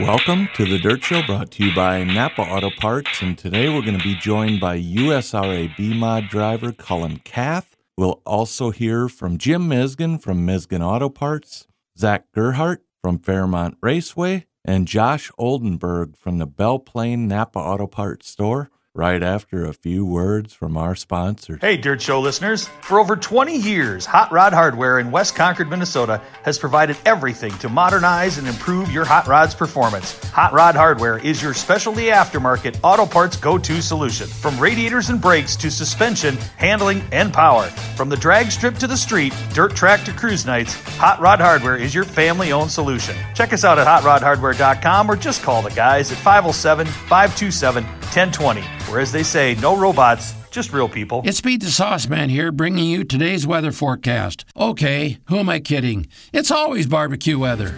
Welcome to The Dirt Show, brought to you by Napa Auto Parts, and today we're going to be joined by USRA B-Mod driver Kullen Kath. We'll also hear from Jim Misgen from Misgen Auto Parts, Zach Gerhart from Fairmont Raceway, and Josh Oldenburg from the Belle Plaine Napa Auto Parts store, right after a few words from our sponsors. Hey, Dirt Show listeners. For over 20 years, Hot Rod Hardware in West Concord, Minnesota has provided everything to modernize and improve your hot rod's performance. Hot Rod Hardware is your specialty aftermarket auto parts go-to solution. From radiators and brakes to suspension, handling, and power. From the drag strip to the street, dirt track to cruise nights, Hot Rod Hardware is your family-owned solution. Check us out at hotrodhardware.com or just call the guys at 507-527-1020. Or as they say, no robots, just real people. It's Pete the Sauceman here, bringing you today's weather forecast. Okay, who am I kidding? It's always barbecue weather.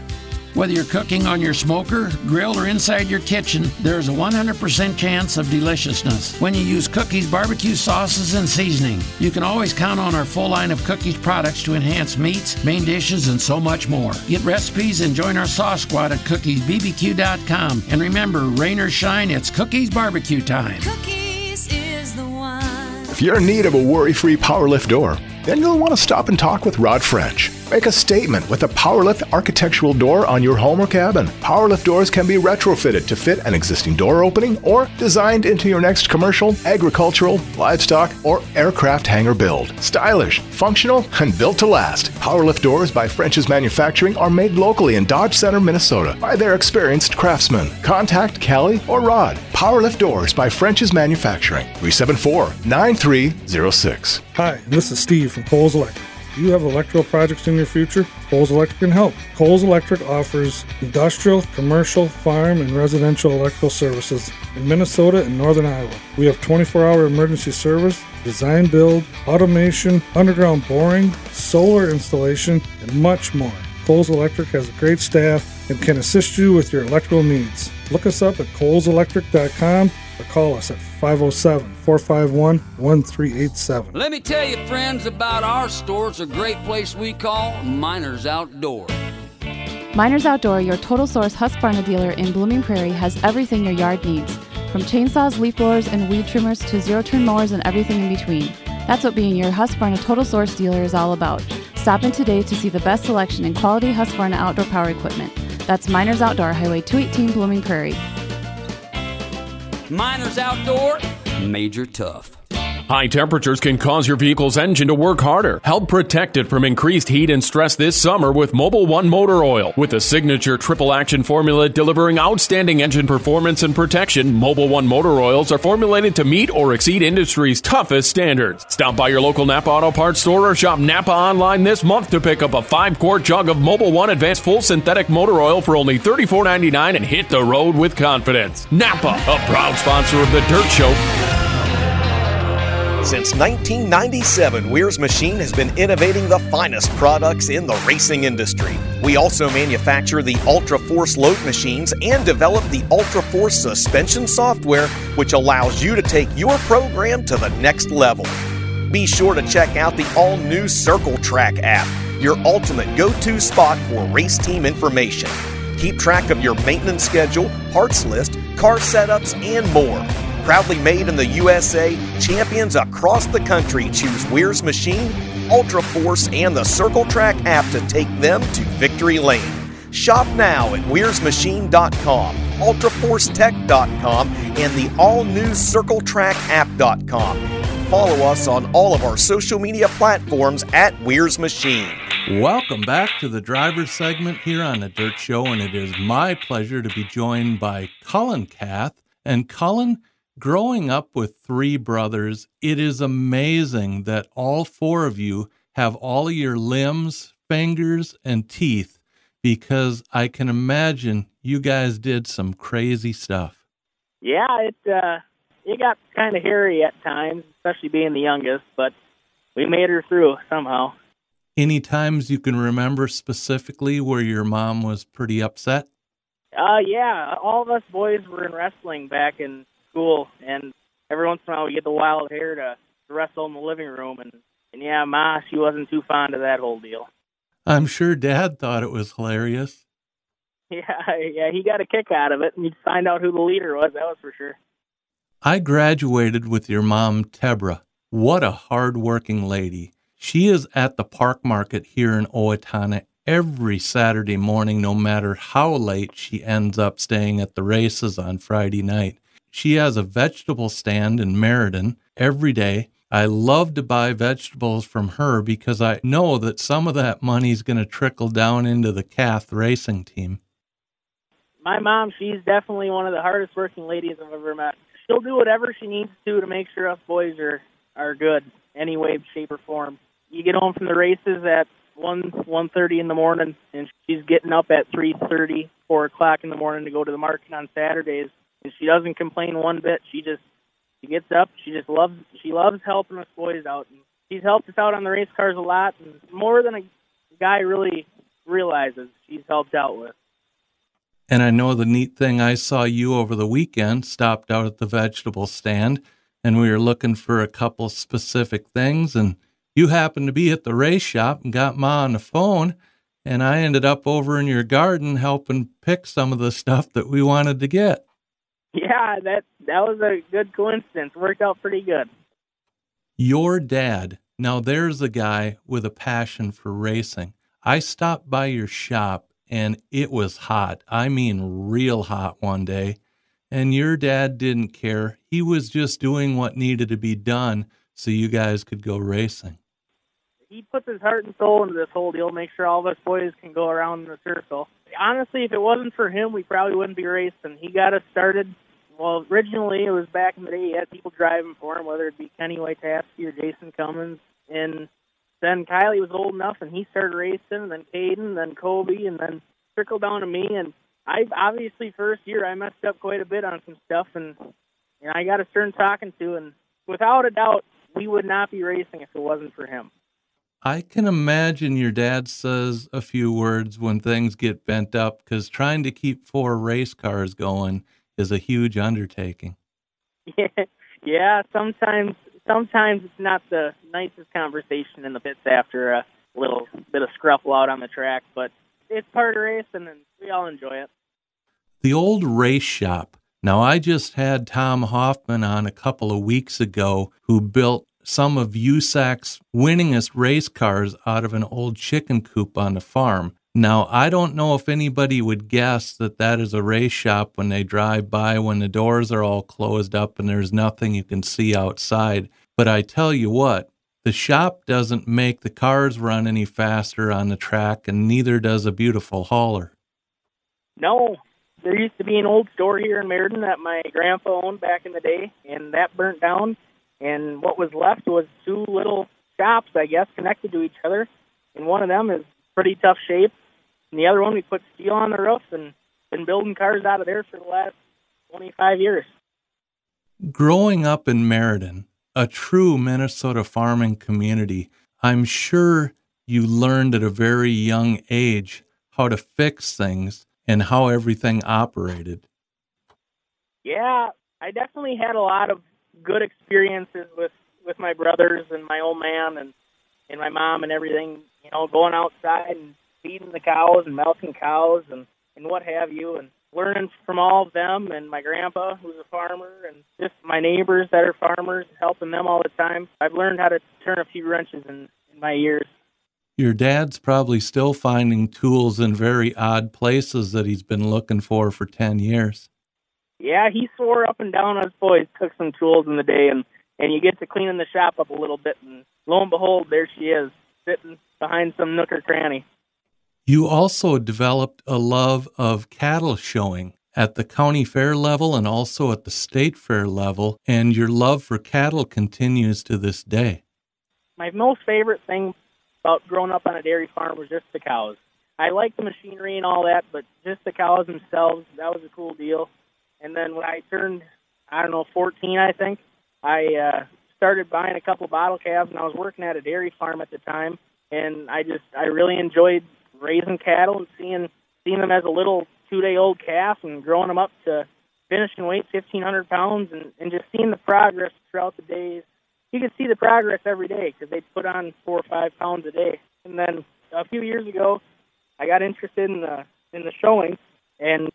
Whether you're cooking on your smoker, grill, or inside your kitchen, there's a 100% chance of deliciousness when you use Cookie's barbecue sauces and seasoning. You can always count on our full line of Cookie's products to enhance meats, main dishes, and so much more. Get recipes and join our sauce squad at cookiesbbq.com. And remember, rain or shine, it's Cookie's barbecue time. Cookies is the one. If you're in need of a worry-free power lift door, then you'll want to stop and talk with Rod French. Make a statement with a PowerLift architectural door on your home or cabin. PowerLift doors can be retrofitted to fit an existing door opening or designed into your next commercial, agricultural, livestock, or aircraft hangar build. Stylish, functional, and built to last. PowerLift doors by French's Manufacturing are made locally in Dodge Center, Minnesota by their experienced craftsmen. Contact Callie or Rod. PowerLift doors by French's Manufacturing. 374-9306. Hi, this is Steve from Coles Electric. Do you have electrical projects in your future? Kohl's Electric can help. Kohl's Electric offers industrial, commercial, farm, and residential electrical services in Minnesota and northern Iowa. We have 24-hour emergency service, design build, automation, underground boring, solar installation, and much more. Kohl's Electric has a great staff and can assist you with your electrical needs. Look us up at kohlselectric.com or call us at 507-451-1387. Let me tell you, friends, about our store. It's a great place we call Miners Outdoor. Miners Outdoor, your total source Husqvarna dealer in Blooming Prairie, has everything your yard needs. From chainsaws, leaf blowers, and weed trimmers to zero-turn mowers and everything in between. That's what being your Husqvarna total source dealer is all about. Stop in today to see the best selection in quality Husqvarna outdoor power equipment. That's Miners Outdoor, Highway 218, Blooming Prairie. Miners Outdoor, Major Tough. High temperatures can cause your vehicle's engine to work harder. Help protect it from increased heat and stress this summer with Mobil 1 motor oil. With a signature triple action formula delivering outstanding engine performance and protection, Mobil 1 motor oils are formulated to meet or exceed industry's toughest standards. Stop by your local Napa Auto Parts store or shop Napa online this month to pick up a 5-quart jug of Mobil 1 Advanced Full Synthetic Motor Oil for only $34.99 and hit the road with confidence. Napa, a proud sponsor of The Dirt Show. Since 1997, Weir's Machine has been innovating the finest products in the racing industry. We also manufacture the Ultra Force load machines and develop the Ultra Force suspension software, which allows you to take your program to the next level. Be sure to check out the all-new Circle Track app, your ultimate go-to spot for race team information. Keep track of your maintenance schedule, parts list, car setups, and more. Proudly made in the USA, champions across the country choose Weir's Machine, Ultra Force, and the Circle Track app to take them to victory lane. Shop now at Weir'sMachine.com, UltraForceTech.com, and the all-new CircleTrackApp.com. Follow us on all of our social media platforms at Weir's Machine. Welcome back to the driver's segment here on The Dirt Show, and it is my pleasure to be joined by Kullen Kath. And Kullen, growing up with three brothers, it is amazing that all four of you have all of your limbs, fingers, and teeth, because I can imagine you guys did some crazy stuff. Yeah, it got kind of hairy at times, especially being the youngest, but we made her through somehow. Any times you can remember specifically where your mom was pretty upset? Yeah, all of us boys were in wrestling back in school, and every once in a while we get the wild hair to wrestle in the living room, and yeah, Ma, she wasn't too fond of that whole deal. I'm sure Dad thought it was hilarious. Yeah, he got a kick out of it, and you find out who the leader was, that was for sure. I graduated with your mom, Tebra. What a hard-working lady. She is at the park market here in Owatonna every Saturday morning, no matter how late she ends up staying at the races on Friday night. She has a vegetable stand in Meriden every day. I love to buy vegetables from her because I know that some of that money is going to trickle down into the Kath racing team. My mom, she's definitely one of the hardest working ladies I've ever met. She'll do whatever she needs to make sure us boys are good, any way, shape, or form. You get home from the races at 1:30 in the morning, and she's getting up at 3:30, 4 o'clock in the morning to go to the market on Saturdays. And she doesn't complain one bit. She gets up. She loves helping us boys out. And she's helped us out on the race cars a lot, and more than a guy really realizes she's helped out with. And I know the neat thing, I saw you over the weekend, stopped out at the vegetable stand, and we were looking for a couple specific things, and you happened to be at the race shop and got Ma on the phone, and I ended up over in your garden helping pick some of the stuff that we wanted to get. Yeah, that was a good coincidence. Worked out pretty good. Your dad. Now there's a guy with a passion for racing. I stopped by your shop, and it was hot. I mean real hot one day. And your dad didn't care. He was just doing what needed to be done so you guys could go racing. He puts his heart and soul into this whole deal, make sure all of us boys can go around in a circle. Honestly, if it wasn't for him, we probably wouldn't be racing. He got us started. Well, originally, it was back in the day, he had people driving for him, whether it be Kenny Waitaski or Jason Cummins. And then Kylie was old enough, and he started racing, and then Caden, then Kobe, and then trickled down to me. And I obviously, first year, I messed up quite a bit on some stuff, and I got a stern talking to. And without a doubt, we would not be racing if it wasn't for him. I can imagine your dad says a few words when things get bent up, because trying to keep 4 race cars going is a huge undertaking. Yeah, sometimes it's not the nicest conversation in the pits after a little bit of scruffle out on the track, but it's part of racing, and we all enjoy it. The old race shop. Now, I just had Tom Hoffman on a couple of weeks ago, who built some of USAC's winningest race cars out of an old chicken coop on the farm. Now, I don't know if anybody would guess that is a race shop when they drive by, when the doors are all closed up and there's nothing you can see outside. But I tell you what, the shop doesn't make the cars run any faster on the track, and neither does a beautiful hauler. No. There used to be an old store here in Meriden that my grandpa owned back in the day, and that burnt down. And what was left was 2 little shops, I guess, connected to each other. And one of them is pretty tough shape. And the other one, we put steel on the roof and been building cars out of there for the last 25 years. Growing up in Meriden, a true Minnesota farming community, I'm sure you learned at a very young age how to fix things and how everything operated. Yeah, I definitely had a lot of good experiences with my brothers and my old man and my mom and everything, you know, going outside and feeding the cows and milking cows and what have you, and learning from all of them and my grandpa, who's a farmer, and just my neighbors that are farmers, helping them all the time. I've learned how to turn a few wrenches in my years. Your dad's probably still finding tools in very odd places that he's been looking for 10 years. Yeah, he swore up and down us boys took some tools in the day, and you get to cleaning the shop up a little bit, and lo and behold, there she is, sitting behind some nook or cranny. You also developed a love of cattle showing at the county fair level and also at the state fair level, and your love for cattle continues to this day. My most favorite thing about growing up on a dairy farm was just the cows. I liked the machinery and all that, but just the cows themselves, that was a cool deal. And then when I turned, 14, I think, I started buying a couple bottle calves, and I was working at a dairy farm at the time, and I really enjoyed raising cattle and seeing them as a little 2-day-old calf and growing them up to finishing weight, 1,500 pounds, and just seeing the progress throughout the days. You could see the progress every day because they'd put on 4 or 5 pounds a day. And then a few years ago, I got interested in the showing, and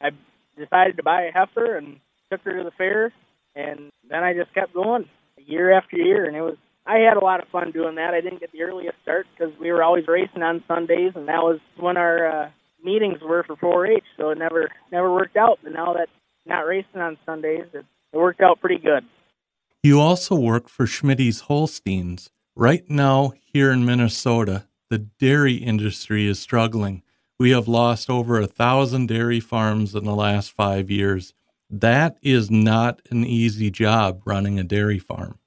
I decided to buy a heifer and took her to the fair, and then I just kept going year after year, and it was, I had a lot of fun doing that. I didn't get the earliest start because we were always racing on Sundays, and that was when our meetings were for 4-H, so it never worked out. But now that not racing on Sundays, it worked out pretty good. You also work for Schmitty's Holsteins. Right now, here in Minnesota, the dairy industry is struggling. We have lost over 1,000 dairy farms in the last 5 years. That is not an easy job running a dairy farm.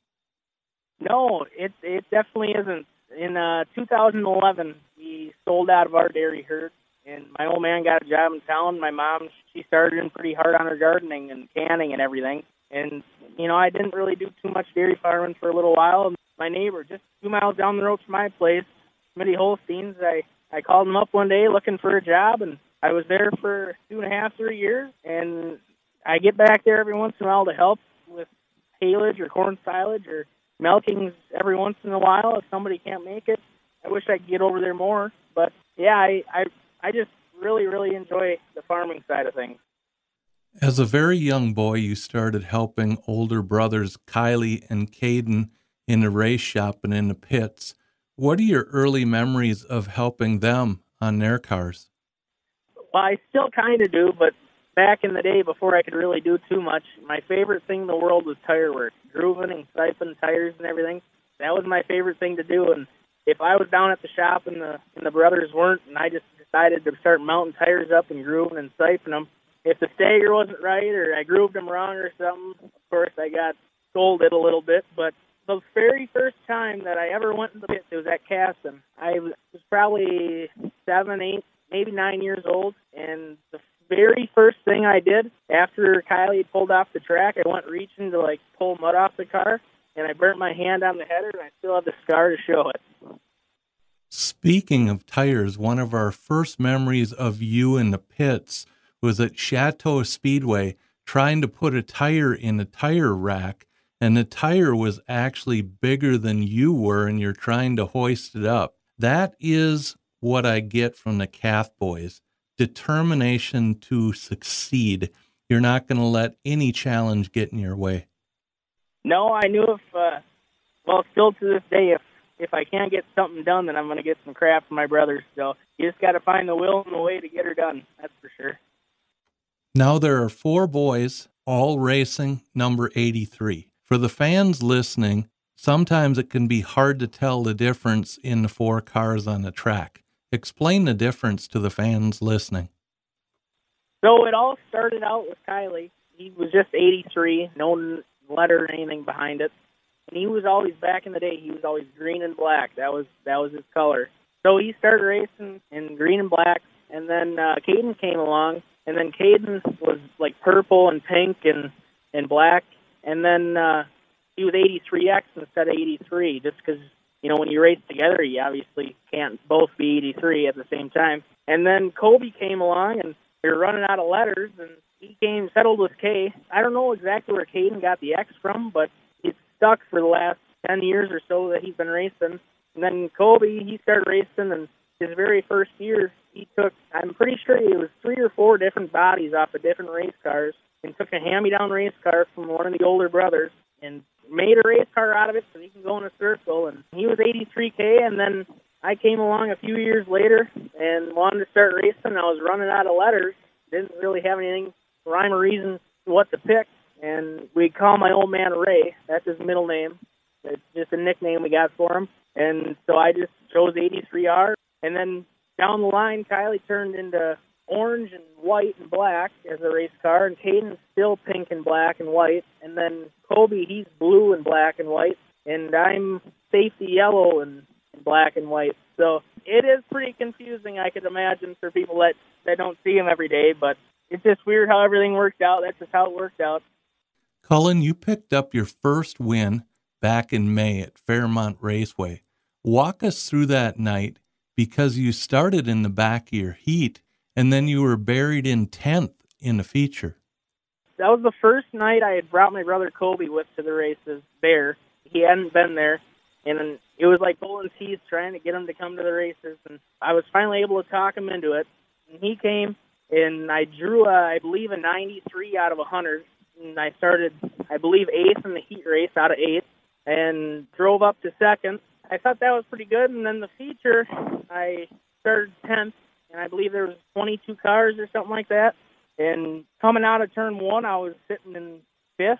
No, it definitely isn't. In 2011, we sold out of our dairy herd, and my old man got a job in town. My mom, she started in pretty hard on her gardening and canning and everything. And, you know, I didn't really do too much dairy farming for a little while. My neighbor, just 2 miles down the road from my place, Schmitty Holsteins, I called him up one day looking for a job, and I was there for 2.5, 3 years, and I get back there every once in a while to help with haylage or corn silage or milkings every once in a while if somebody can't make it. I wish I could get over there more, but yeah, I just really, really enjoy the farming side of things. As a very young boy, you started helping older brothers Kylie and Caden in the race shop and in the pits. What are your early memories of helping them on their cars? Well, I still kind of do, but back in the day before I could really do too much, my favorite thing in the world was tire work, grooving and siphoning tires and everything. That was my favorite thing to do, and if I was down at the shop and the brothers weren't, and I just decided to start mounting tires up and grooving and siphoning them, if the stagger wasn't right or I grooved them wrong or something, of course I got scolded a little bit, but the very first time that I ever went to the pits, it was at Casson. I was probably 7, 8, maybe 9 years old, and the very first thing I did after Kylie pulled off the track, I went reaching to like pull mud off the car, and I burnt my hand on the header, and I still have the scar to show it. Speaking of tires, one of our first memories of you in the pits was at Chateau Speedway trying to put a tire in a tire rack, and the tire was actually bigger than you were, and you're trying to hoist it up. That is what I get from the Kath boys, determination to succeed. You're not going to let any challenge get in your way. No, I knew well, still to this day, if I can't get something done, then I'm going to get some crap from my brothers. So you just got to find the will and the way to get her done, that's for sure. Now there are 4 boys, all racing number 83. For the fans listening, sometimes it can be hard to tell the difference in the 4 cars on the track. Explain the difference to the fans listening. So it all started out with Kylie. He was just 83, no letter or anything behind it. And he was always, back in the day, he was always green and black. That was his color. So he started racing in green and black, and then Caden came along, and then Caden was like purple and pink and black. And then he was 83X instead of 83, just because, you know, when you race together, you obviously can't both be 83 at the same time. And then Kobe came along, and we were running out of letters, and he settled with K. I don't know exactly where Caden got the X from, but it's stuck for the last 10 years or so that he's been racing. And then Kobe, he started racing, and his very first year, he took, I'm pretty sure it was 3 or 4 different bodies off of different race cars, and took a hand-me-down race car from one of the older brothers, and made a race car out of it so he can go in a circle. And he was 83K, and then I came along a few years later and wanted to start racing. I was running out of letters, didn't really have anything, rhyme or reason what to pick, and we call my old man Ray. That's his middle name. It's just a nickname we got for him. And so I just chose 83R, and then down the line, Kylie turned into orange and white and black as a race car, and Caden's still pink and black and white, and then Kobe, he's blue and black and white, and I'm safety yellow and black and white. So it is pretty confusing, I could imagine, for people that don't see him every day, but it's just weird how everything worked out. That's just how it worked out. Kullen, you picked up your first win back in May at Fairmont Raceway. Walk us through that night, because you started in the back of your heat, and then you were buried in 10th in the feature. That was the first night I had brought my brother Kobe with to the races there. He hadn't been there, and it was like bowling teeth trying to get him to come to the races, and I was finally able to talk him into it. And he came, and I drew, I believe, a 93 out of 100, and I started, I believe, 8th in the heat race out of 8th, and drove up to 2nd. I thought that was pretty good, and then the feature, I started 10th, and I believe there was 22 cars or something like that, and coming out of turn 1, I was sitting in 5th,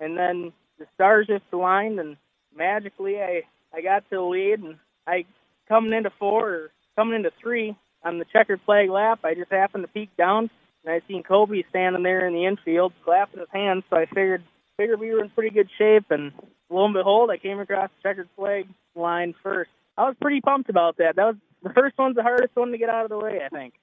and then the stars just aligned, and magically I got to the lead, and I coming into three on the checkered flag lap, I just happened to peek down, and I seen Kobe standing there in the infield, clapping his hands, so I figured we were in pretty good shape, and lo and behold, I came across the checkered flag line first. I was pretty pumped about that. The first one's the hardest one to get out of the way, I think.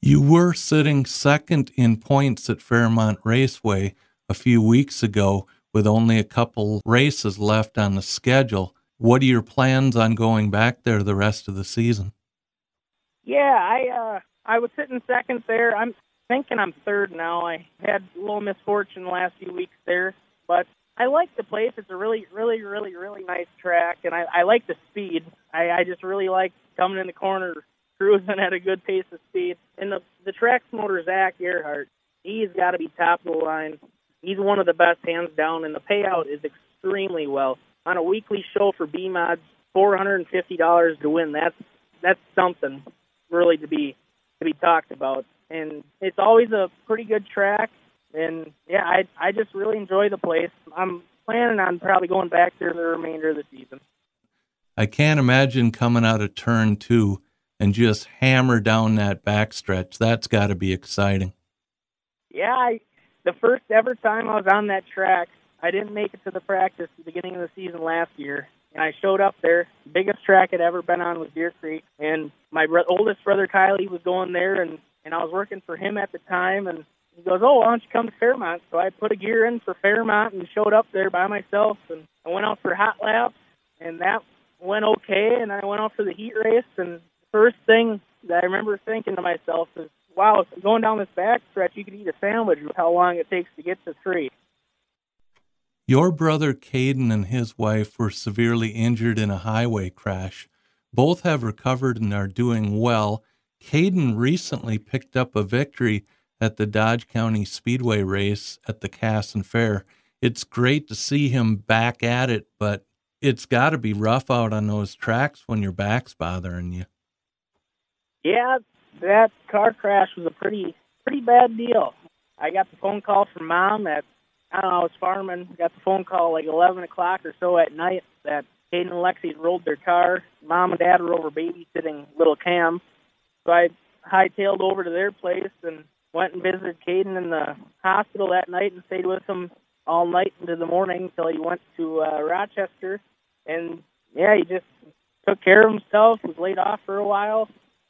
You were sitting second in points at Fairmont Raceway a few weeks ago with only a couple races left on the schedule. What are your plans on going back there the rest of the season? Yeah, I was sitting second there. I'm thinking I'm third now. I had a little misfortune the last few weeks there, but I like the place. It's a really, really, really, really nice track, and I like the speed. I just really like coming in the corner, cruising at a good pace of speed. And the track promoter, Zach Gerhart, he's got to be top of the line. He's one of the best, hands down, and the payout is extremely well. On a weekly show for B-Mods, $450 to win. That's something really to be talked about. And it's always a pretty good track. And, yeah, I just really enjoy the place. I'm planning on probably going back there the remainder of the season. I can't imagine coming out of turn 2 and just hammer down that backstretch. That's got to be exciting. Yeah, the first ever time I was on that track, I didn't make it to the practice at the beginning of the season last year. And I showed up there. The biggest track I'd ever been on was Deer Creek. And my oldest brother, Kylie, was going there, and I was working for him at the time, and he goes, "Oh, why don't you come to Fairmont?" So I put a gear in for Fairmont and showed up there by myself. And I went out for hot laps, and that went okay. And I went out for the heat race. And the first thing that I remember thinking to myself is, wow, going down this backstretch, you could eat a sandwich with how long it takes to get to 3. Your brother Caden and his wife were severely injured in a highway crash. Both have recovered and are doing well. Caden recently picked up a victory at the Dodge County Speedway race at the Casson Fair. It's great to see him back at it, but it's got to be rough out on those tracks when your back's bothering you. Yeah, that car crash was a pretty bad deal. I got the phone call from Mom at, I was farming. Got the phone call like 11 o'clock or so at night that Caden and Lexi rolled their car. Mom and Dad were over babysitting little Cam. So I hightailed over to their place and went and visited Caden in the hospital that night and stayed with him all night into the morning until he went to Rochester. And, yeah, he just took care of himself, was laid off for a while,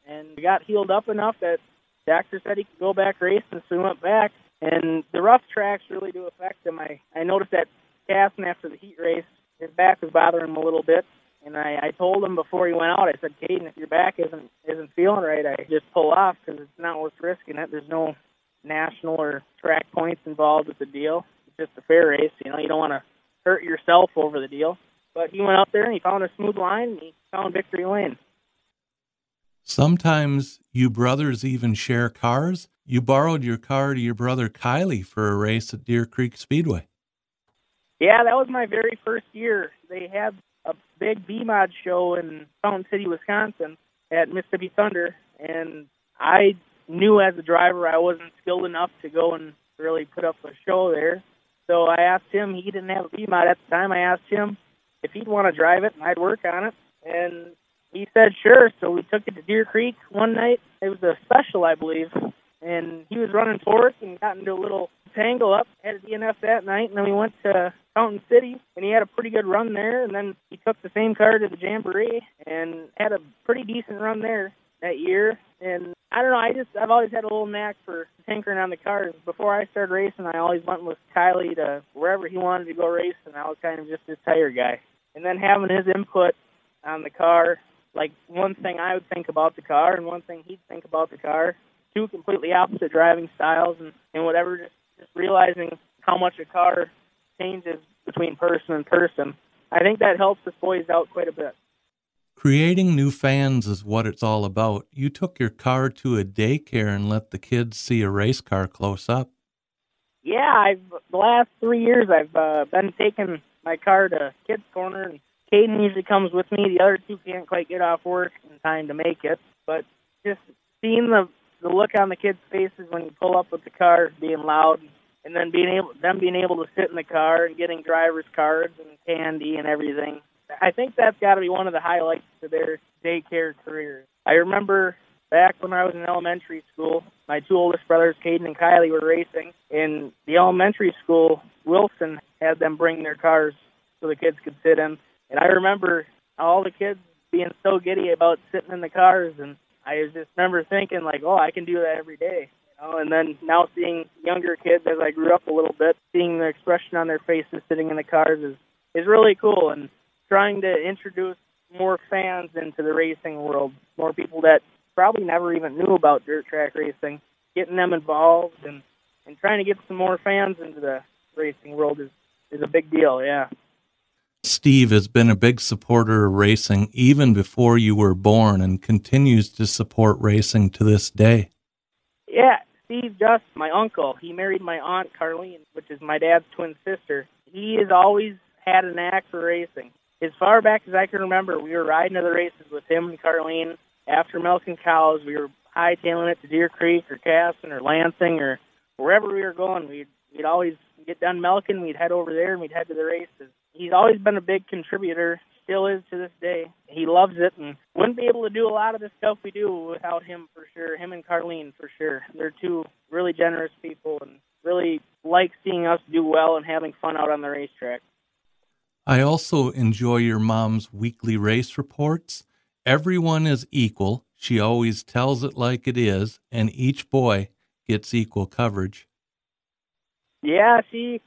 and got healed up enough that the doctor said he could go back racing, so he went back. And the rough tracks really do affect him. I noticed that Casson after the heat race, his back was bothering him a little bit. And I told him before he went out, I said, "Caden, if your back isn't feeling right, I just pull off because it's not worth risking it. There's no national or track points involved with the deal. It's just a fair race. You know, you don't want to hurt yourself over the deal." But he went out there and he found a smooth line and he found victory lane. Sometimes you brothers even share cars. You borrowed your car to your brother Kylie for a race at Deer Creek Speedway. Yeah, that was my very first year. They had a big B-Mod show in Fountain City, Wisconsin at Mississippi Thunder, and I knew as a driver I wasn't skilled enough to go and really put up a show there. So I asked him, he didn't have a B-Mod at the time, I asked him if he'd want to drive it and I'd work on it, and he said sure. So we took it to Deer Creek one night. It was a special, I believe, and he was running fourth and got into a little tangle up at a DNF that night, and then we went to Fountain City, and he had a pretty good run there, and then he took the same car to the Jamboree and had a pretty decent run there that year. And I don't know, I've always had a little knack for tinkering on the cars. Before I started racing, I always went with Kylie to wherever he wanted to go race, and I was kind of just his tire guy. And then having his input on the car, like one thing I would think about the car and one thing he'd think about the car, two completely opposite driving styles and whatever, just realizing how much a car changes between person and person. I think that helps us boys out quite a bit. Creating new fans is what it's all about. You took your car to a daycare and let the kids see a race car close up. Yeah, the last 3 years I've been taking my car to Kids Corner, and Caden usually comes with me. The other two can't quite get off work in time to make it. But just seeing the look on the kids' faces when you pull up with the car, being loud, and then being able to sit in the car and getting driver's cards and candy and everything. I think that's got to be one of the highlights to their daycare career. I remember back when I was in elementary school, my two oldest brothers, Caden and Kylie, were racing. In the elementary school, Wilson had them bring their cars so the kids could sit in. And I remember all the kids being so giddy about sitting in the cars, and I just remember thinking, like, oh, I can do that every day. You know? And then now seeing younger kids as I grew up a little bit, seeing the expression on their faces sitting in the cars is really cool. And trying to introduce more fans into the racing world, more people that probably never even knew about dirt track racing, getting them involved and trying to get some more fans into the racing world is a big deal, yeah. Steve has been a big supporter of racing even before you were born and continues to support racing to this day. Yeah, Steve Just, my uncle, he married my aunt Carlene, which is my dad's twin sister. He has always had an knack for racing. As far back as I can remember, we were riding to the races with him and Carlene. After milking cows, we were hightailing it to Deer Creek or Casson or Lansing or wherever we were going. We'd always get done milking, we'd head over there, and we'd head to the races. He's always been a big contributor, still is to this day. He loves it and wouldn't be able to do a lot of the stuff we do without him for sure, him and Carlene for sure. They're two really generous people and really like seeing us do well and having fun out on the racetrack. I also enjoy your mom's weekly race reports. Everyone is equal. She always tells it like it is, and each boy gets equal coverage. Yeah, she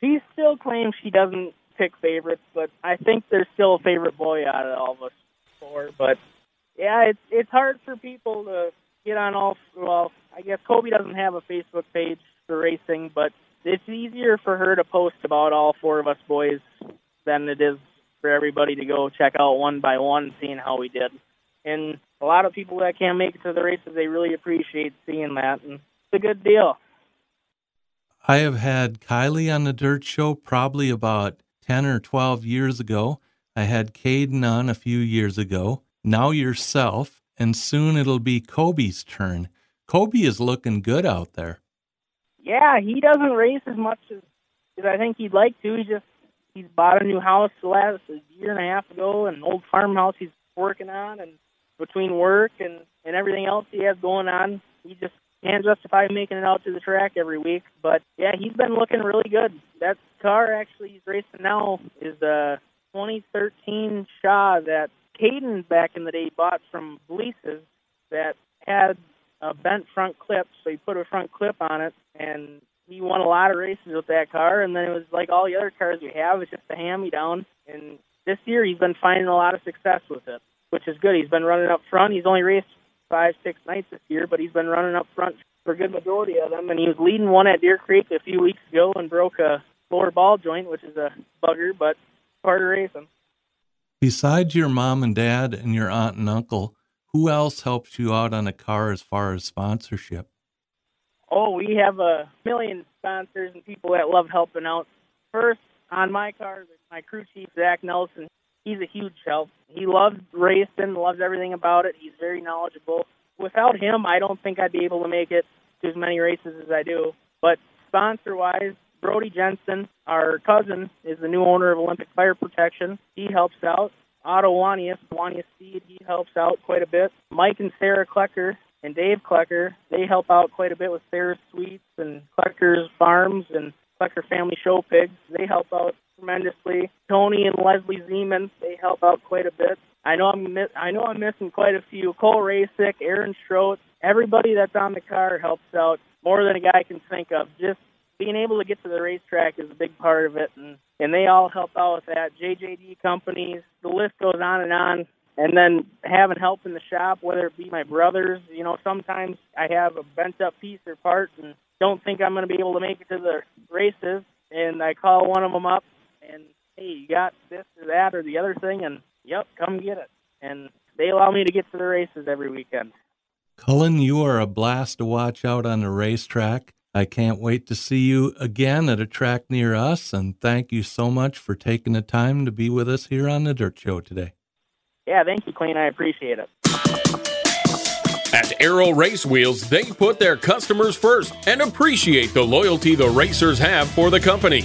still claims she doesn't pick favorites, but I think there's still a favorite boy out of all of us four. But yeah, it's hard for people to get on all. Well, I guess Kobe doesn't have a Facebook page for racing, but it's easier for her to post about all four of us boys than it is for everybody to go check out one by one, seeing how we did. And a lot of people that can't make it to the races, they really appreciate seeing that, and it's a good deal. I have had Kylie on the dirt show probably about 10 or 12 years ago. I had Caden on a few years ago. Now yourself, and soon it'll be Kobe's turn. Kobe is looking good out there. Yeah, he doesn't race as much as I think he'd like to. He's bought a new house the last year and a half ago, an old farmhouse he's working on, and between work and everything else he has going on, he just can't justify making it out to the track every week. But, yeah, he's been looking really good. That car actually he's racing now is a 2013 Shaw that Caden back in the day bought from Blease's that had a bent front clip, so he put a front clip on it, and he won a lot of races with that car, and then it was like all the other cars we have. It's just a hand-me-down, and this year he's been finding a lot of success with it, which is good. He's been running up front. He's only raced 5-6 nights this year, but he's been running up front for a good majority of them, and he was leading one at Deer Creek a few weeks ago and broke a lower ball joint, which is a bugger, but part of racing. Besides your mom and dad and your aunt and uncle, who else helps you out on a car as far as sponsorship? Oh, we have a million sponsors and people that love helping out. First, on my car, my crew chief, Zach Nelson, he's a huge help. He loves racing, loves everything about it. He's very knowledgeable. Without him, I don't think I'd be able to make it to as many races as I do. But sponsor-wise, Brody Jensen, our cousin, is the new owner of Olympic Fire Protection. He helps out. Otto Wanius Seed, he helps out quite a bit. Mike and Sarah Klecker and Dave Klecker, they help out quite a bit with Sarah's Sweets and Klecker's Farms and Klecker Family Show Pigs. They help out tremendously. Tony and Leslie Zeman, they help out quite a bit. I know I'm missing quite a few. Cole Rasick, Aaron Schroetz, everybody that's on the car helps out more than a guy can think of. Just being able to get to the racetrack is a big part of it, and they all help out with that. JJD Companies, the list goes on and on. And then having help in the shop, whether it be my brothers, you know, sometimes I have a bent-up piece or part and don't think I'm going to be able to make it to the races, and I call one of them up and, hey, you got this or that or the other thing, and, yep, come get it. and they allow me to get to the races every weekend. Kullen, you are a blast to watch out on the racetrack. I can't wait to see you again at a track near us, and thank you so much for taking the time to be with us here on The Dirt Show today. Yeah, thank you, Clean. I appreciate it. At Arrow Race Wheels, they put their customers first and appreciate the loyalty the racers have for the company.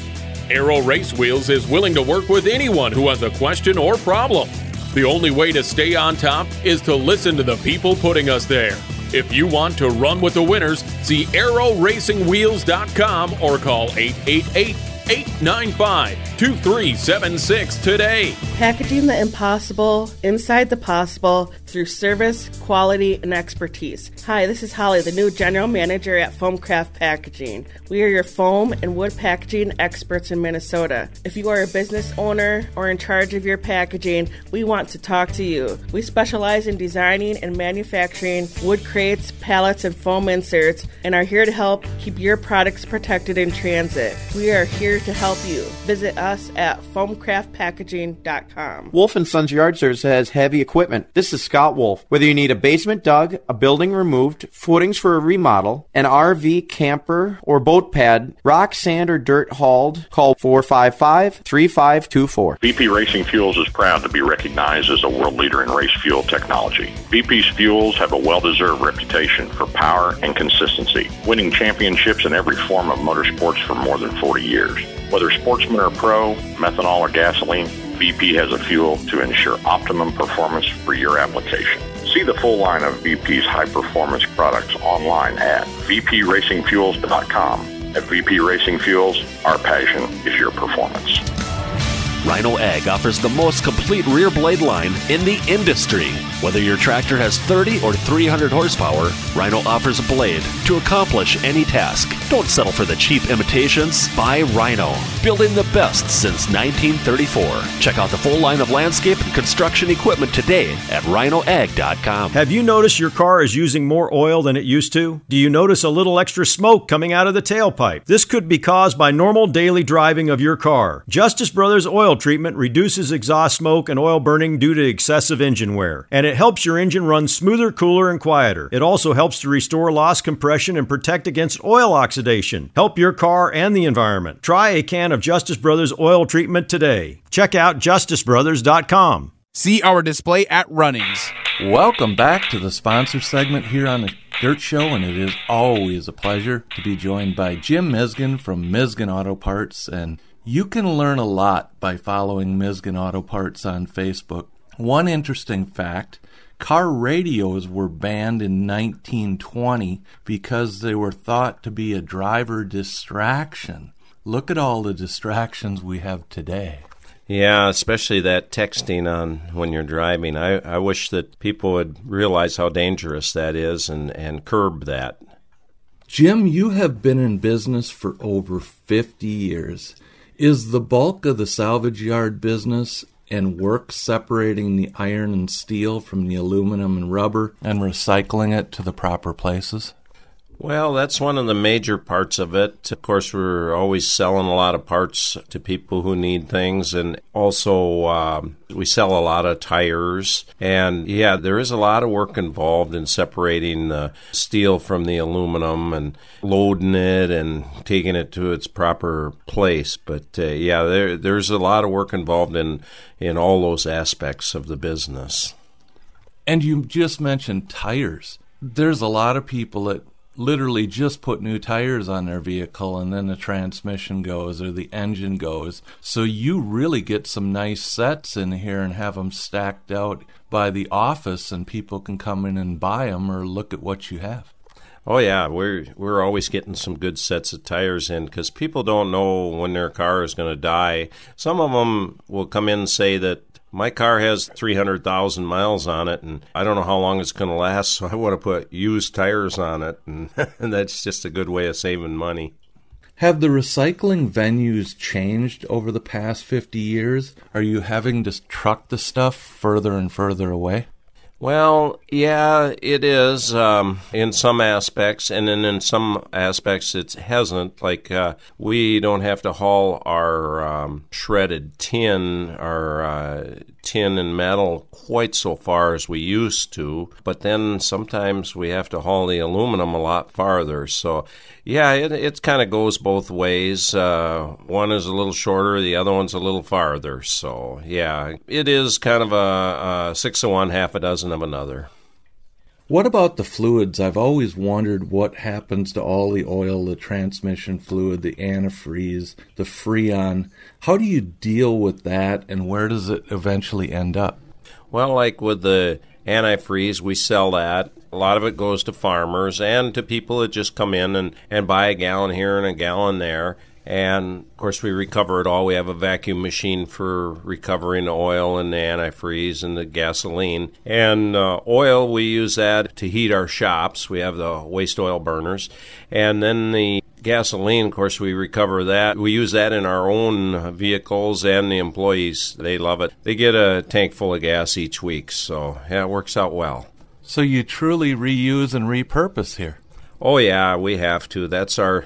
Arrow Race Wheels is willing to work with anyone who has a question or problem. The only way to stay on top is to listen to the people putting us there. If you want to run with the winners, see arrowracingwheels.com or call 888-895-2376 today. Packaging the impossible inside the possible through service, quality, and expertise. Hi, this is Holly, the new general manager at Foamcraft Packaging. We are your foam and wood packaging experts in Minnesota. If you are a business owner or in charge of your packaging, we want to talk to you. We specialize in designing and manufacturing wood crates, pallets, and foam inserts, and are here to help keep your products protected in transit. We are here to help you. Visit us at foamcraftpackaging.com. Wolf & Sons Yard Service has heavy equipment. This is Scott Wolf. Whether you need a basement dug, a building removed, footings for a remodel, an RV, camper, or boat pad, rock, sand, or dirt hauled, call 455-3524. BP Racing Fuels is proud to be recognized as a world leader in race fuel technology. BP's fuels have a well-deserved reputation for power and consistency, winning championships in every form of motorsports for more than 40 years. Whether sportsman or pro, methanol or gasoline, BP has a fuel to ensure optimum performance for your application. See the full line of BP's high-performance products online at vpracingfuels.com. At VP Racing Fuels, our passion is your performance. Rhino Ag offers the most complete rear blade line in the industry. Whether your tractor has 30 or 300 horsepower, Rhino offers a blade to accomplish any task. Don't settle for the cheap imitations. Buy Rhino, building the best since 1934. Check out the full line of landscape and construction equipment today at rhinoag.com. Have you noticed your car is using more oil than it used to? Do you notice a little extra smoke coming out of the tailpipe? This could be caused by normal daily driving of your car. Justice Brothers Oil Treatment reduces exhaust smoke and oil burning due to excessive engine wear, and it helps your engine run smoother, cooler, and quieter. It also helps to restore lost compression and protect against oil oxidation. Help your car and the environment. Try a can of Justice Brothers Oil Treatment today. Check out justicebrothers.com. See our display at Runnings. Welcome back to the sponsor segment here on the Dirt Show, and it is always a pleasure to be joined by Jim Misgen from Misgen Auto Parts. And you can learn a lot by following Misgen Auto Parts on Facebook. One interesting fact, car radios were banned in 1920 because they were thought to be a driver distraction. Look at all the distractions we have today. Yeah, especially that texting on when you're driving. I wish that people would realize how dangerous that is and curb that. Jim, you have been in business for over 50 years. Is the bulk of the salvage yard business and work separating the iron and steel from the aluminum and rubber and recycling it to the proper places? Well, that's one of the major parts of it. Of course, we're always selling a lot of parts to people who need things, and also we sell a lot of tires. And, yeah, there is a lot of work involved in separating the steel from the aluminum and loading it and taking it to its proper place. But, yeah, there's a lot of work involved in all those aspects of the business. And you just mentioned tires. There's a lot of people that literally just put new tires on their vehicle, and then the transmission goes or the engine goes. So you really get some nice sets in here and have them stacked out by the office, and people can come in and buy them or look at what you have. Oh, yeah, we're always getting some good sets of tires in because people don't know when their car is going to die. Some of them will come in and say that my car has 300,000 miles on it, and I don't know how long it's going to last, so I want to put used tires on it, and that's just a good way of saving money. Have the recycling venues changed over the past 50 years? Are you having to truck the stuff further and further away? Well, yeah, it is in some aspects, and then in some aspects it hasn't. Like we don't have to haul our shredded tin, our tin and metal quite so far as we used to, but then sometimes we have to haul the aluminum a lot farther. So, yeah, it kind of goes both ways. One is a little shorter, the other one's a little farther. So, yeah, it is kind of a 6 of one, half a dozen of another. What about the fluids? I've always wondered what happens to all the oil, the transmission fluid, the antifreeze, the Freon. How do you deal with that, and where does it eventually end up? Well, like with the antifreeze, we sell that. A lot of it goes to farmers and to people that just come in and buy a gallon here and a gallon there. And, of course, we recover it all. We have a vacuum machine for recovering oil and the antifreeze and the gasoline. And oil, we use that to heat our shops. We have the waste oil burners. And then the gasoline, of course, we recover that. We use that in our own vehicles, and the employees, they love it. They get a tank full of gas each week. So, yeah, it works out well. So you truly reuse and repurpose here. Oh, yeah, we have to. That's our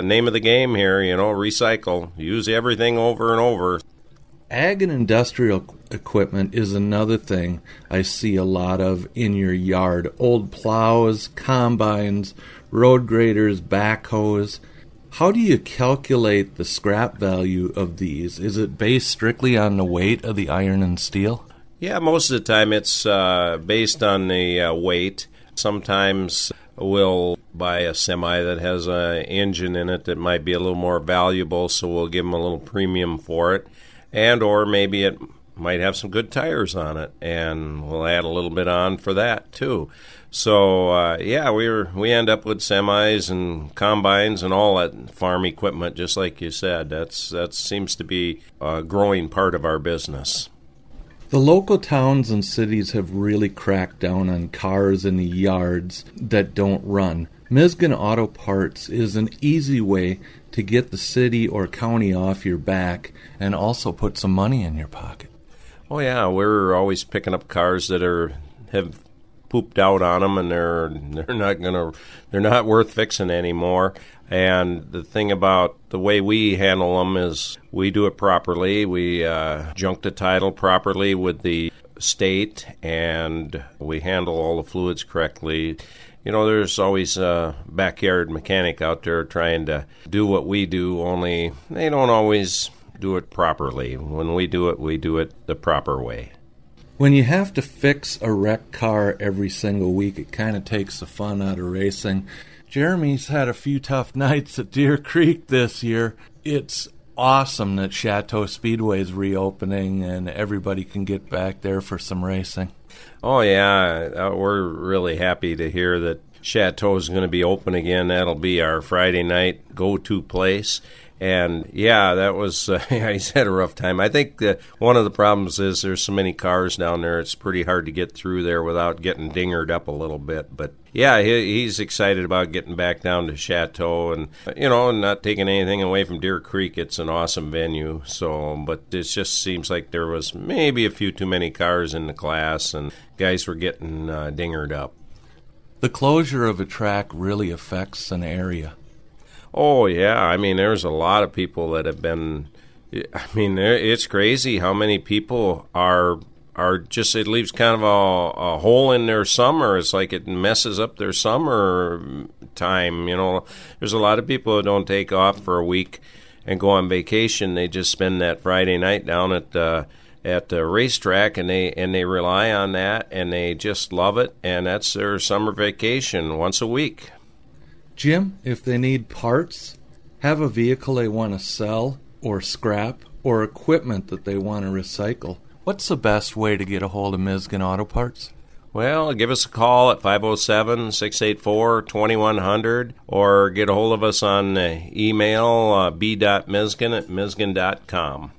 name of the game here, you know, recycle. Use everything over and over. Ag and industrial equipment is another thing I see a lot of in your yard. Old plows, combines, road graders, backhoes. How do you calculate the scrap value of these? Is it based strictly on the weight of the iron and steel? Yeah, most of the time it's based on the weight. Sometimes we'll buy a semi that has an engine in it that might be a little more valuable, so we'll give them a little premium for it. And or maybe it might have some good tires on it, and we'll add a little bit on for that too. So, yeah, we end up with semis and combines and all that farm equipment, just like you said. That seems to be a growing part of our business. The local towns and cities have really cracked down on cars in the yards that don't run. Misgen Auto Parts is an easy way to get the city or county off your back and also put some money in your pocket. Oh yeah, we're always picking up cars that have pooped out on them, and they're not worth fixing anymore. And the thing about the way we handle them is we do it properly. We junk the title properly with the state, and we handle all the fluids correctly. You know, there's always a backyard mechanic out there trying to do what we do, only they don't always do it properly. When we do it the proper way. When you have to fix a wrecked car every single week, it kind of takes the fun out of racing. Jeremy's had a few tough nights at Deer Creek this year. It's awesome that Chateau Speedway is reopening and everybody can get back there for some racing. Oh, yeah. We're really happy to hear that Chateau is going to be open again. That'll be our Friday night go-to place. And, yeah, that was he's had a rough time. I think one of the problems is there's so many cars down there, it's pretty hard to get through there without getting dingered up a little bit. But, yeah, he's excited about getting back down to Chateau and, you know, not taking anything away from Deer Creek. It's an awesome venue. So, but it just seems like there was maybe a few too many cars in the class and guys were getting dingered up. The closure of a track really affects an area. Oh, yeah. I mean, there's a lot of people that have been... I mean, it's crazy how many people are just... It leaves kind of a hole in their summer. It's like it messes up their summer time, you know. There's a lot of people who don't take off for a week and go on vacation. They just spend that Friday night down at the racetrack, and they rely on that, and they just love it, and that's their summer vacation once a week. Jim, if they need parts, have a vehicle they want to sell or scrap, or equipment that they want to recycle, what's the best way to get a hold of Misgen Auto Parts? Well, give us a call at 507-684-2100, or get a hold of us on email, b.misgen@misgen.com.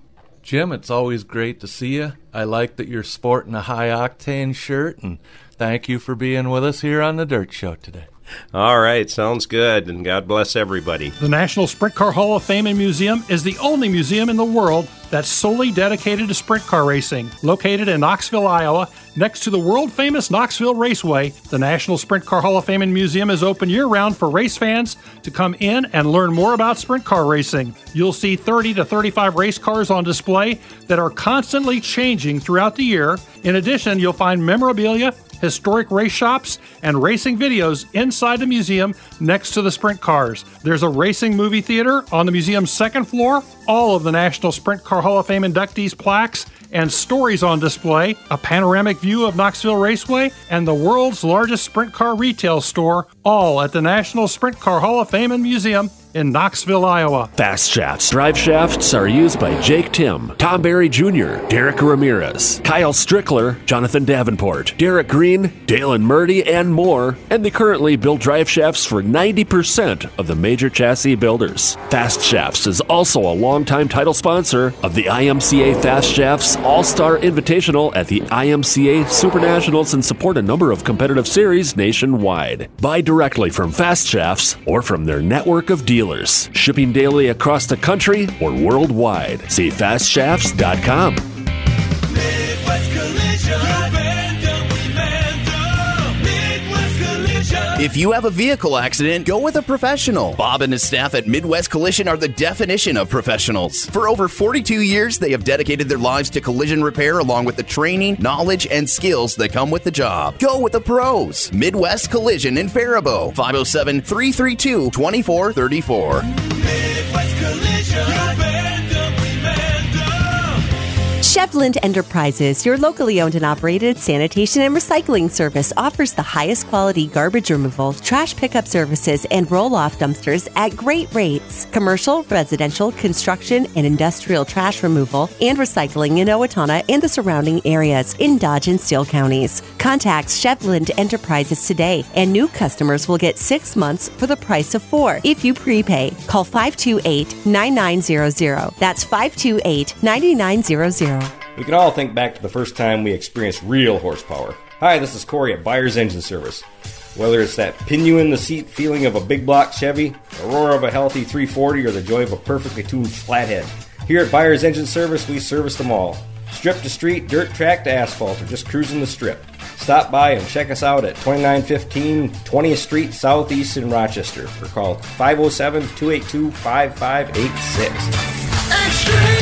Jim, it's always great to see you. I like that you're sporting a high-octane shirt, and thank you for being with us here on The Dirt Show today. All right, sounds good, and God bless everybody. The National Sprint Car Hall of Fame and Museum is the only museum in the world that's solely dedicated to sprint car racing. Located in Knoxville, Iowa, next to the world-famous Knoxville Raceway, the National Sprint Car Hall of Fame and Museum is open year-round for race fans to come in and learn more about sprint car racing. You'll see 30 to 35 race cars on display that are constantly changing throughout the year. In addition, you'll find memorabilia, historic race shops, and racing videos inside the museum next to the sprint cars. There's a racing movie theater on the museum's second floor, all of the National Sprint Car Hall of Fame inductees' plaques and stories on display, a panoramic view of Knoxville Raceway, and the world's largest sprint car retail store, all at the National Sprint Car Hall of Fame and Museum in Knoxville, Iowa. Fast shafts, drive shafts are used by Jake Tim, Tom Berry Jr., Derek Ramirez, Kyle Strickler, Jonathan Davenport, Derek Green, Dalen Murdy, and more, and they currently build drive shafts for 90% of the major chassis builders. Fast Shafts is also a longtime title sponsor of the IMCA Fast Shafts All-Star Invitational at the IMCA Super Nationals and support a number of competitive series nationwide. Buy directly from Fast Shafts or from their network of dealers. Shipping daily across the country or worldwide. See FastShafts.com. If you have a vehicle accident, go with a professional. Bob and his staff at Midwest Collision are the definition of professionals. For over 42 years, they have dedicated their lives to collision repair along with the training, knowledge, and skills that come with the job. Go with the pros. Midwest Collision in Faribault. 507-332-2434. Midwest Collision. Shevland Enterprises, your locally owned and operated sanitation and recycling service, offers the highest quality garbage removal, trash pickup services, and roll-off dumpsters at great rates. Commercial, residential, construction, and industrial trash removal and recycling in Owatonna and the surrounding areas in Dodge and Steele counties. Contact Shevland Enterprises today, and new customers will get 6 months for the price of 4 if you prepay. Call 528-9900. That's 528-9900. We can all think back to the first time we experienced real horsepower. Hi, this is Corey at Byers Engine Service. Whether it's that pin-you-in-the-seat feeling of a big block Chevy, the roar of a healthy 340, or the joy of a perfectly tuned flathead, here at Byers Engine Service, we service them all. Strip to street, dirt track to asphalt, or just cruising the strip. Stop by and check us out at 2915 20th Street Southeast in Rochester, or call 507-282-5586.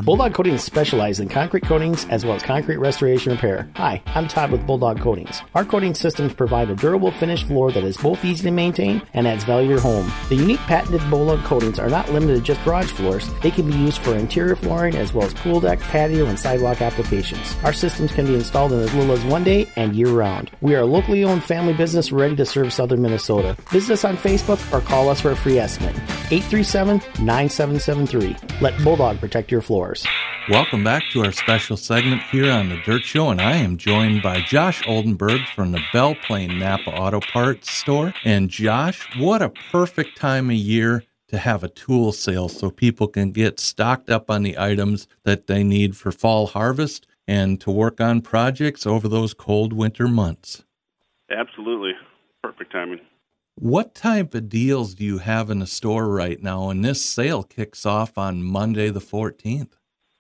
Bulldog Coatings specializes in concrete coatings as well as concrete restoration repair. Hi, I'm Todd with Bulldog Coatings. Our coating systems provide a durable finished floor that is both easy to maintain and adds value to your home. The unique patented Bulldog Coatings are not limited to just garage floors. They can be used for interior flooring as well as pool deck, patio, and sidewalk applications. Our systems can be installed in as little as one day and year-round. We are a locally owned family business ready to serve southern Minnesota. Visit us on Facebook or call us for a free estimate. 837-9773. Let Bulldog protect your floors. Welcome back to our special segment here on The Dirt Show, and I am joined by Josh Oldenburg from the Belle Plaine Napa Auto Parts store. And Josh, what a perfect time of year to have a tool sale so people can get stocked up on the items that they need for fall harvest and to work on projects over those cold winter months. Absolutely. Perfect timing. What type of deals do you have in the store right now? And this sale kicks off on Monday the 14th.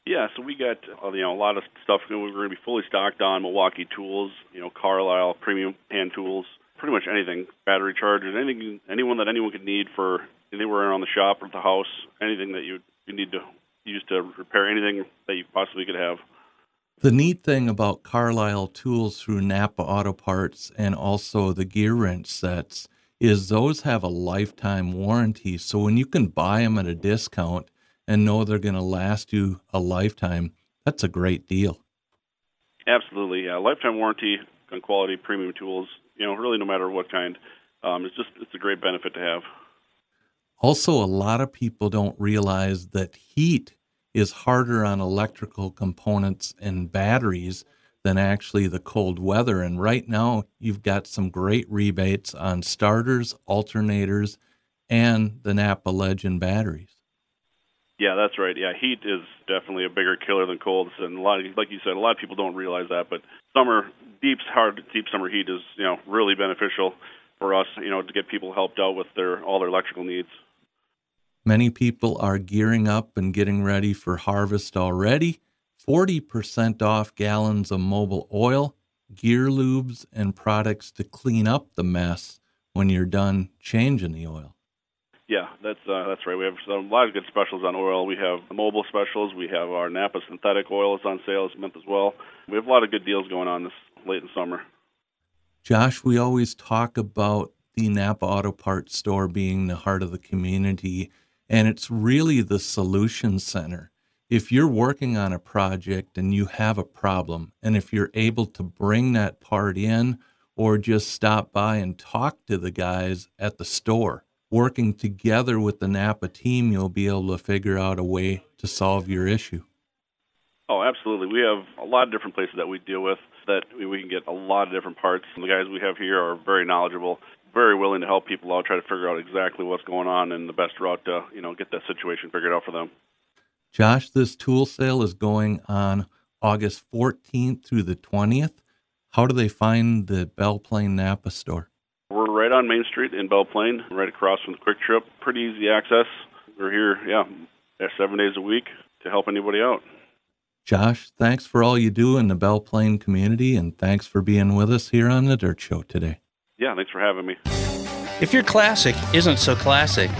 Yeah, so we got a lot of stuff. We're going to be fully stocked on Milwaukee tools, Carlisle, premium hand tools, pretty much anything, battery chargers, anything, anyone could need for anywhere around the shop or the house, anything that you need to use to repair anything that you possibly could have. The neat thing about Carlisle tools through Napa Auto Parts and also the gear wrench sets is those have a lifetime warranty. So when you can buy them at a discount and know they're going to last you a lifetime, that's a great deal. Absolutely, yeah. Lifetime warranty on quality premium tools, really no matter what kind. It's a great benefit to have. Also, a lot of people don't realize that heat is harder on electrical components and batteries than actually the cold weather. And right now, you've got some great rebates on starters, alternators, and the Napa Legend batteries. Yeah, that's right. Yeah, heat is definitely a bigger killer than colds. And like you said, a lot of people don't realize that. But deep summer heat is, really beneficial for us, to get people helped out with all their electrical needs. Many people are gearing up and getting ready for harvest already. 40% off gallons of mobile oil, gear lubes, and products to clean up the mess when you're done changing the oil. Yeah, that's right. We have a lot of good specials on oil. We have mobile specials. We have our Napa synthetic oils on sale this month as well. We have a lot of good deals going on this late in summer. Josh, we always talk about the Napa Auto Parts store being the heart of the community, and it's really the solution center. If you're working on a project and you have a problem, and if you're able to bring that part in or just stop by and talk to the guys at the store, working together with the Napa team, you'll be able to figure out a way to solve your issue. Oh, absolutely. We have a lot of different places that we deal with that we can get a lot of different parts. The guys we have here are very knowledgeable, very willing to help people out, try to figure out exactly what's going on and the best route to, get that situation figured out for them. Josh, this tool sale is going on August 14th through the 20th. How do they find the Belle Plaine Napa store? We're right on Main Street in Belle Plaine, right across from the Quick Trip. Pretty easy access. We're here, 7 days a week to help anybody out. Josh, thanks for all you do in the Belle Plaine community, and thanks for being with us here on The Dirt Show today. Yeah, thanks for having me. If your classic isn't so classic...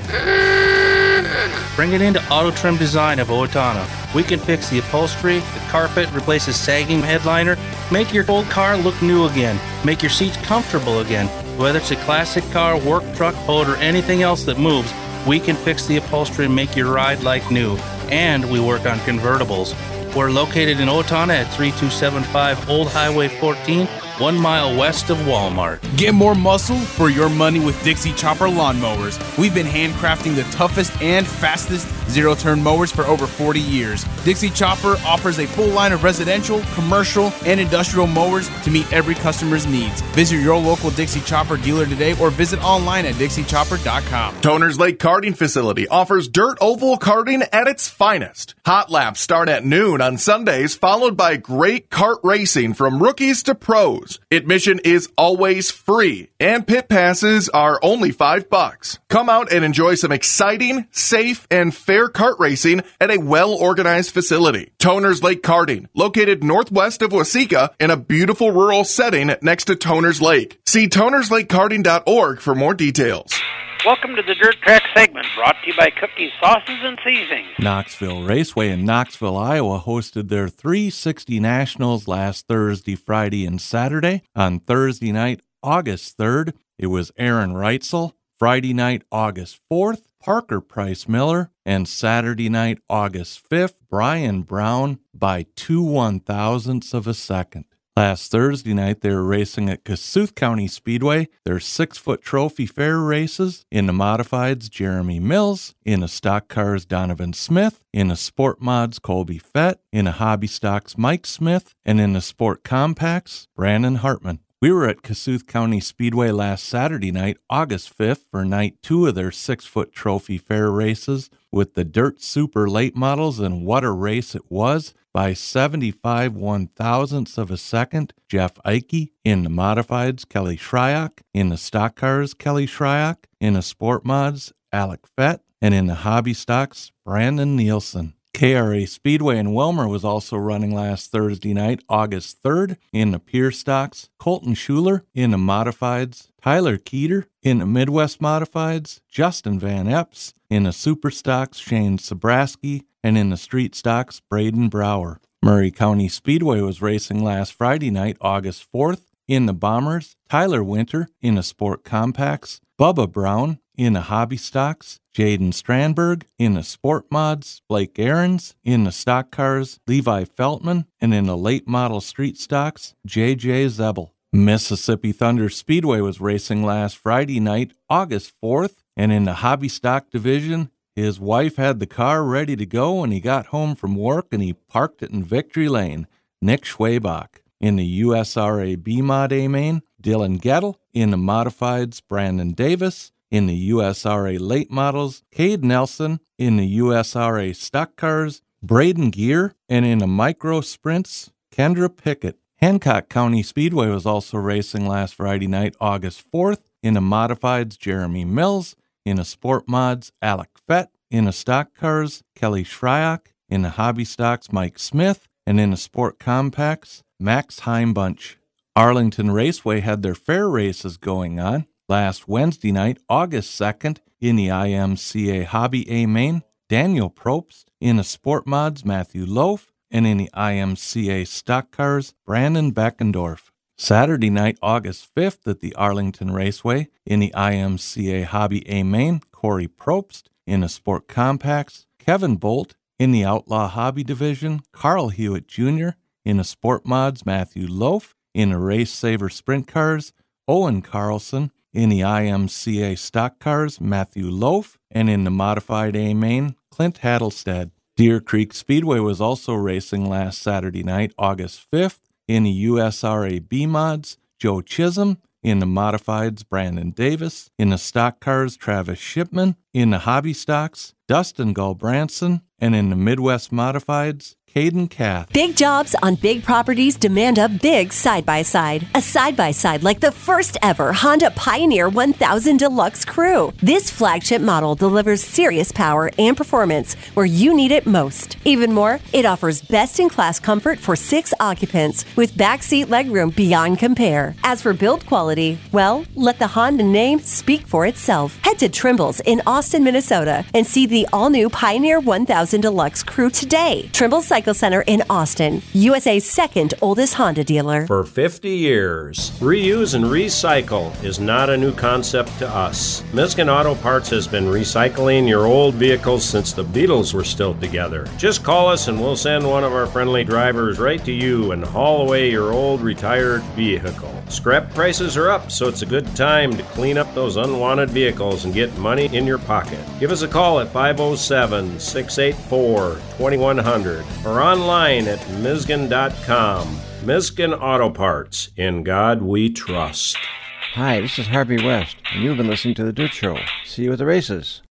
Bring it into Auto Trim Design of Owatonna. We can fix the upholstery, the carpet, replace a sagging headliner, make your old car look new again, make your seats comfortable again. Whether it's a classic car, work truck, boat, or anything else that moves, we can fix the upholstery and make your ride like new. And we work on convertibles. We're located in Owatonna at 3275 Old Highway 14, 1 mile west of Walmart. Get more muscle for your money with Dixie Chopper lawnmowers. We've been handcrafting the toughest and fastest zero-turn mowers for over 40 years. Dixie Chopper offers a full line of residential, commercial, and industrial mowers to meet every customer's needs. Visit your local Dixie Chopper dealer today or visit online at DixieChopper.com. Toners Lake Karting Facility offers dirt oval karting at its finest. Hot laps start at noon on Sundays, followed by great kart racing from rookies to pros. Admission is always free, and pit passes are only $5. Come out and enjoy some exciting, safe, and fair kart racing at a well-organized facility. Toners Lake Karting, located northwest of Waseca in a beautiful rural setting next to Toners Lake. See tonersLakeKarting.org for more details. Welcome to the Dirt Track segment, brought to you by Cookies, Sauces, and Seasonings. Knoxville Raceway in Knoxville, Iowa hosted their 360 Nationals last Thursday, Friday, and Saturday. On Thursday night, August 3rd, it was Aaron Reitzel. Friday night, August 4th, Parker Price Miller, and Saturday night, August 5th, Brian Brown by 2 one-thousandths of a second. Last Thursday night, they were racing at Kossuth County Speedway, their 6-foot trophy fair races. In the modifieds, Jeremy Mills. In the stock cars, Donovan Smith. In the sport mods, Kobe Fett. In the hobby stocks, Mike Smith. And in the sport compacts, Brandon Hartman. We were at Kossuth County Speedway last Saturday night, August 5th, for night 2 of their 6-foot trophy fair races with the Dirt Super late models, and what a race it was by 75 one-thousandths of a second. Jeff Icke. In the modifieds, Kelly Shryock. In the stock cars, Kelly Shryock. In the sport mods, Alec Fett. And in the hobby stocks, Brandon Nielsen. KRA Speedway in Wilmer was also running last Thursday night, August 3rd. In the pier stocks, Colton Schuler. In the modifieds, Tyler Keeter. In the Midwest modifieds, Justin Van Epps. In the super stocks, Shane Sobraski. And in the street stocks, Braden Brower. Murray County Speedway was racing last Friday night, August 4th. In the bombers, Tyler Winter. In the sport compacts, Bubba Brown. In the hobby stocks, Jaden Strandberg. In the sport mods, Blake Ahrens. In the stock cars, Levi Feltman. And in the late model street stocks, J.J. Zebel. Mississippi Thunder Speedway was racing last Friday night, August 4th. And in the hobby stock division, his wife had the car ready to go when he got home from work, and he parked it in Victory Lane. Nick Schwabach. In the USRA B-Mod A-Main, Dylan Gettle. In the modifieds, Brandon Davis. In the USRA late models, Cade Nelson. In the USRA stock cars, Braden Gear. And in the micro sprints, Kendra Pickett. Hancock County Speedway was also racing last Friday night, August 4th. In the modifieds, Jeremy Mills. In the sport mods, Alec Fett. In the stock cars, Kelly Shryock. In the hobby stocks, Mike Smith. And in the sport compacts, Max Heimbunch. Arlington Raceway had their fair races going on. Last Wednesday night, August 2nd, in the IMCA Hobby A-Main, Daniel Probst. In the sport mods, Matthew Loaf. And in the IMCA stock cars, Brandon Beckendorf. Saturday night, August 5th, at the Arlington Raceway, in the IMCA Hobby A-Main, Corey Probst. In the sport compacts, Kevin Bolt. In the outlaw hobby division, Carl Hewitt Jr. In the sport mods, Matthew Loaf. In the race saver sprint cars, Owen Carlson. In the IMCA stock cars, Matthew Loaf. And in the modified A-Main, Clint Hattelstead. Deer Creek Speedway was also racing last Saturday night, August 5th. In the USRA B-Mods, Joe Chisholm. In the modifieds, Brandon Davis. In the stock cars, Travis Shipman. In the hobby stocks, Dustin Gulbranson. And in the Midwest modifieds, Kullen Kath. Big jobs on big properties demand a big side-by-side. A side-by-side like the first ever Honda Pioneer 1000 Deluxe Crew. This flagship model delivers serious power and performance where you need it most. Even more, it offers best-in-class comfort for 6 occupants with backseat legroom beyond compare. As for build quality, well, let the Honda name speak for itself. Head to Trimble's in Austin, Minnesota and see the all-new Pioneer 1000 Deluxe Crew today. Trimble's Cycle Center in Austin, USA's second oldest Honda dealer. For 50 years, reuse and recycle is not a new concept to us. Misgen Auto Parts has been recycling your old vehicles since the Beatles were still together. Just call us and we'll send one of our friendly drivers right to you and haul away your old retired vehicle. Scrap prices are up, so it's a good time to clean up those unwanted vehicles and get money in your pocket. Give us a call at 507-684-2100. Or online at Misgen.com. Misgen Auto Parts. In God we trust. Hi, this is Harvey West, and you've been listening to The Dirt Show. See you at the races.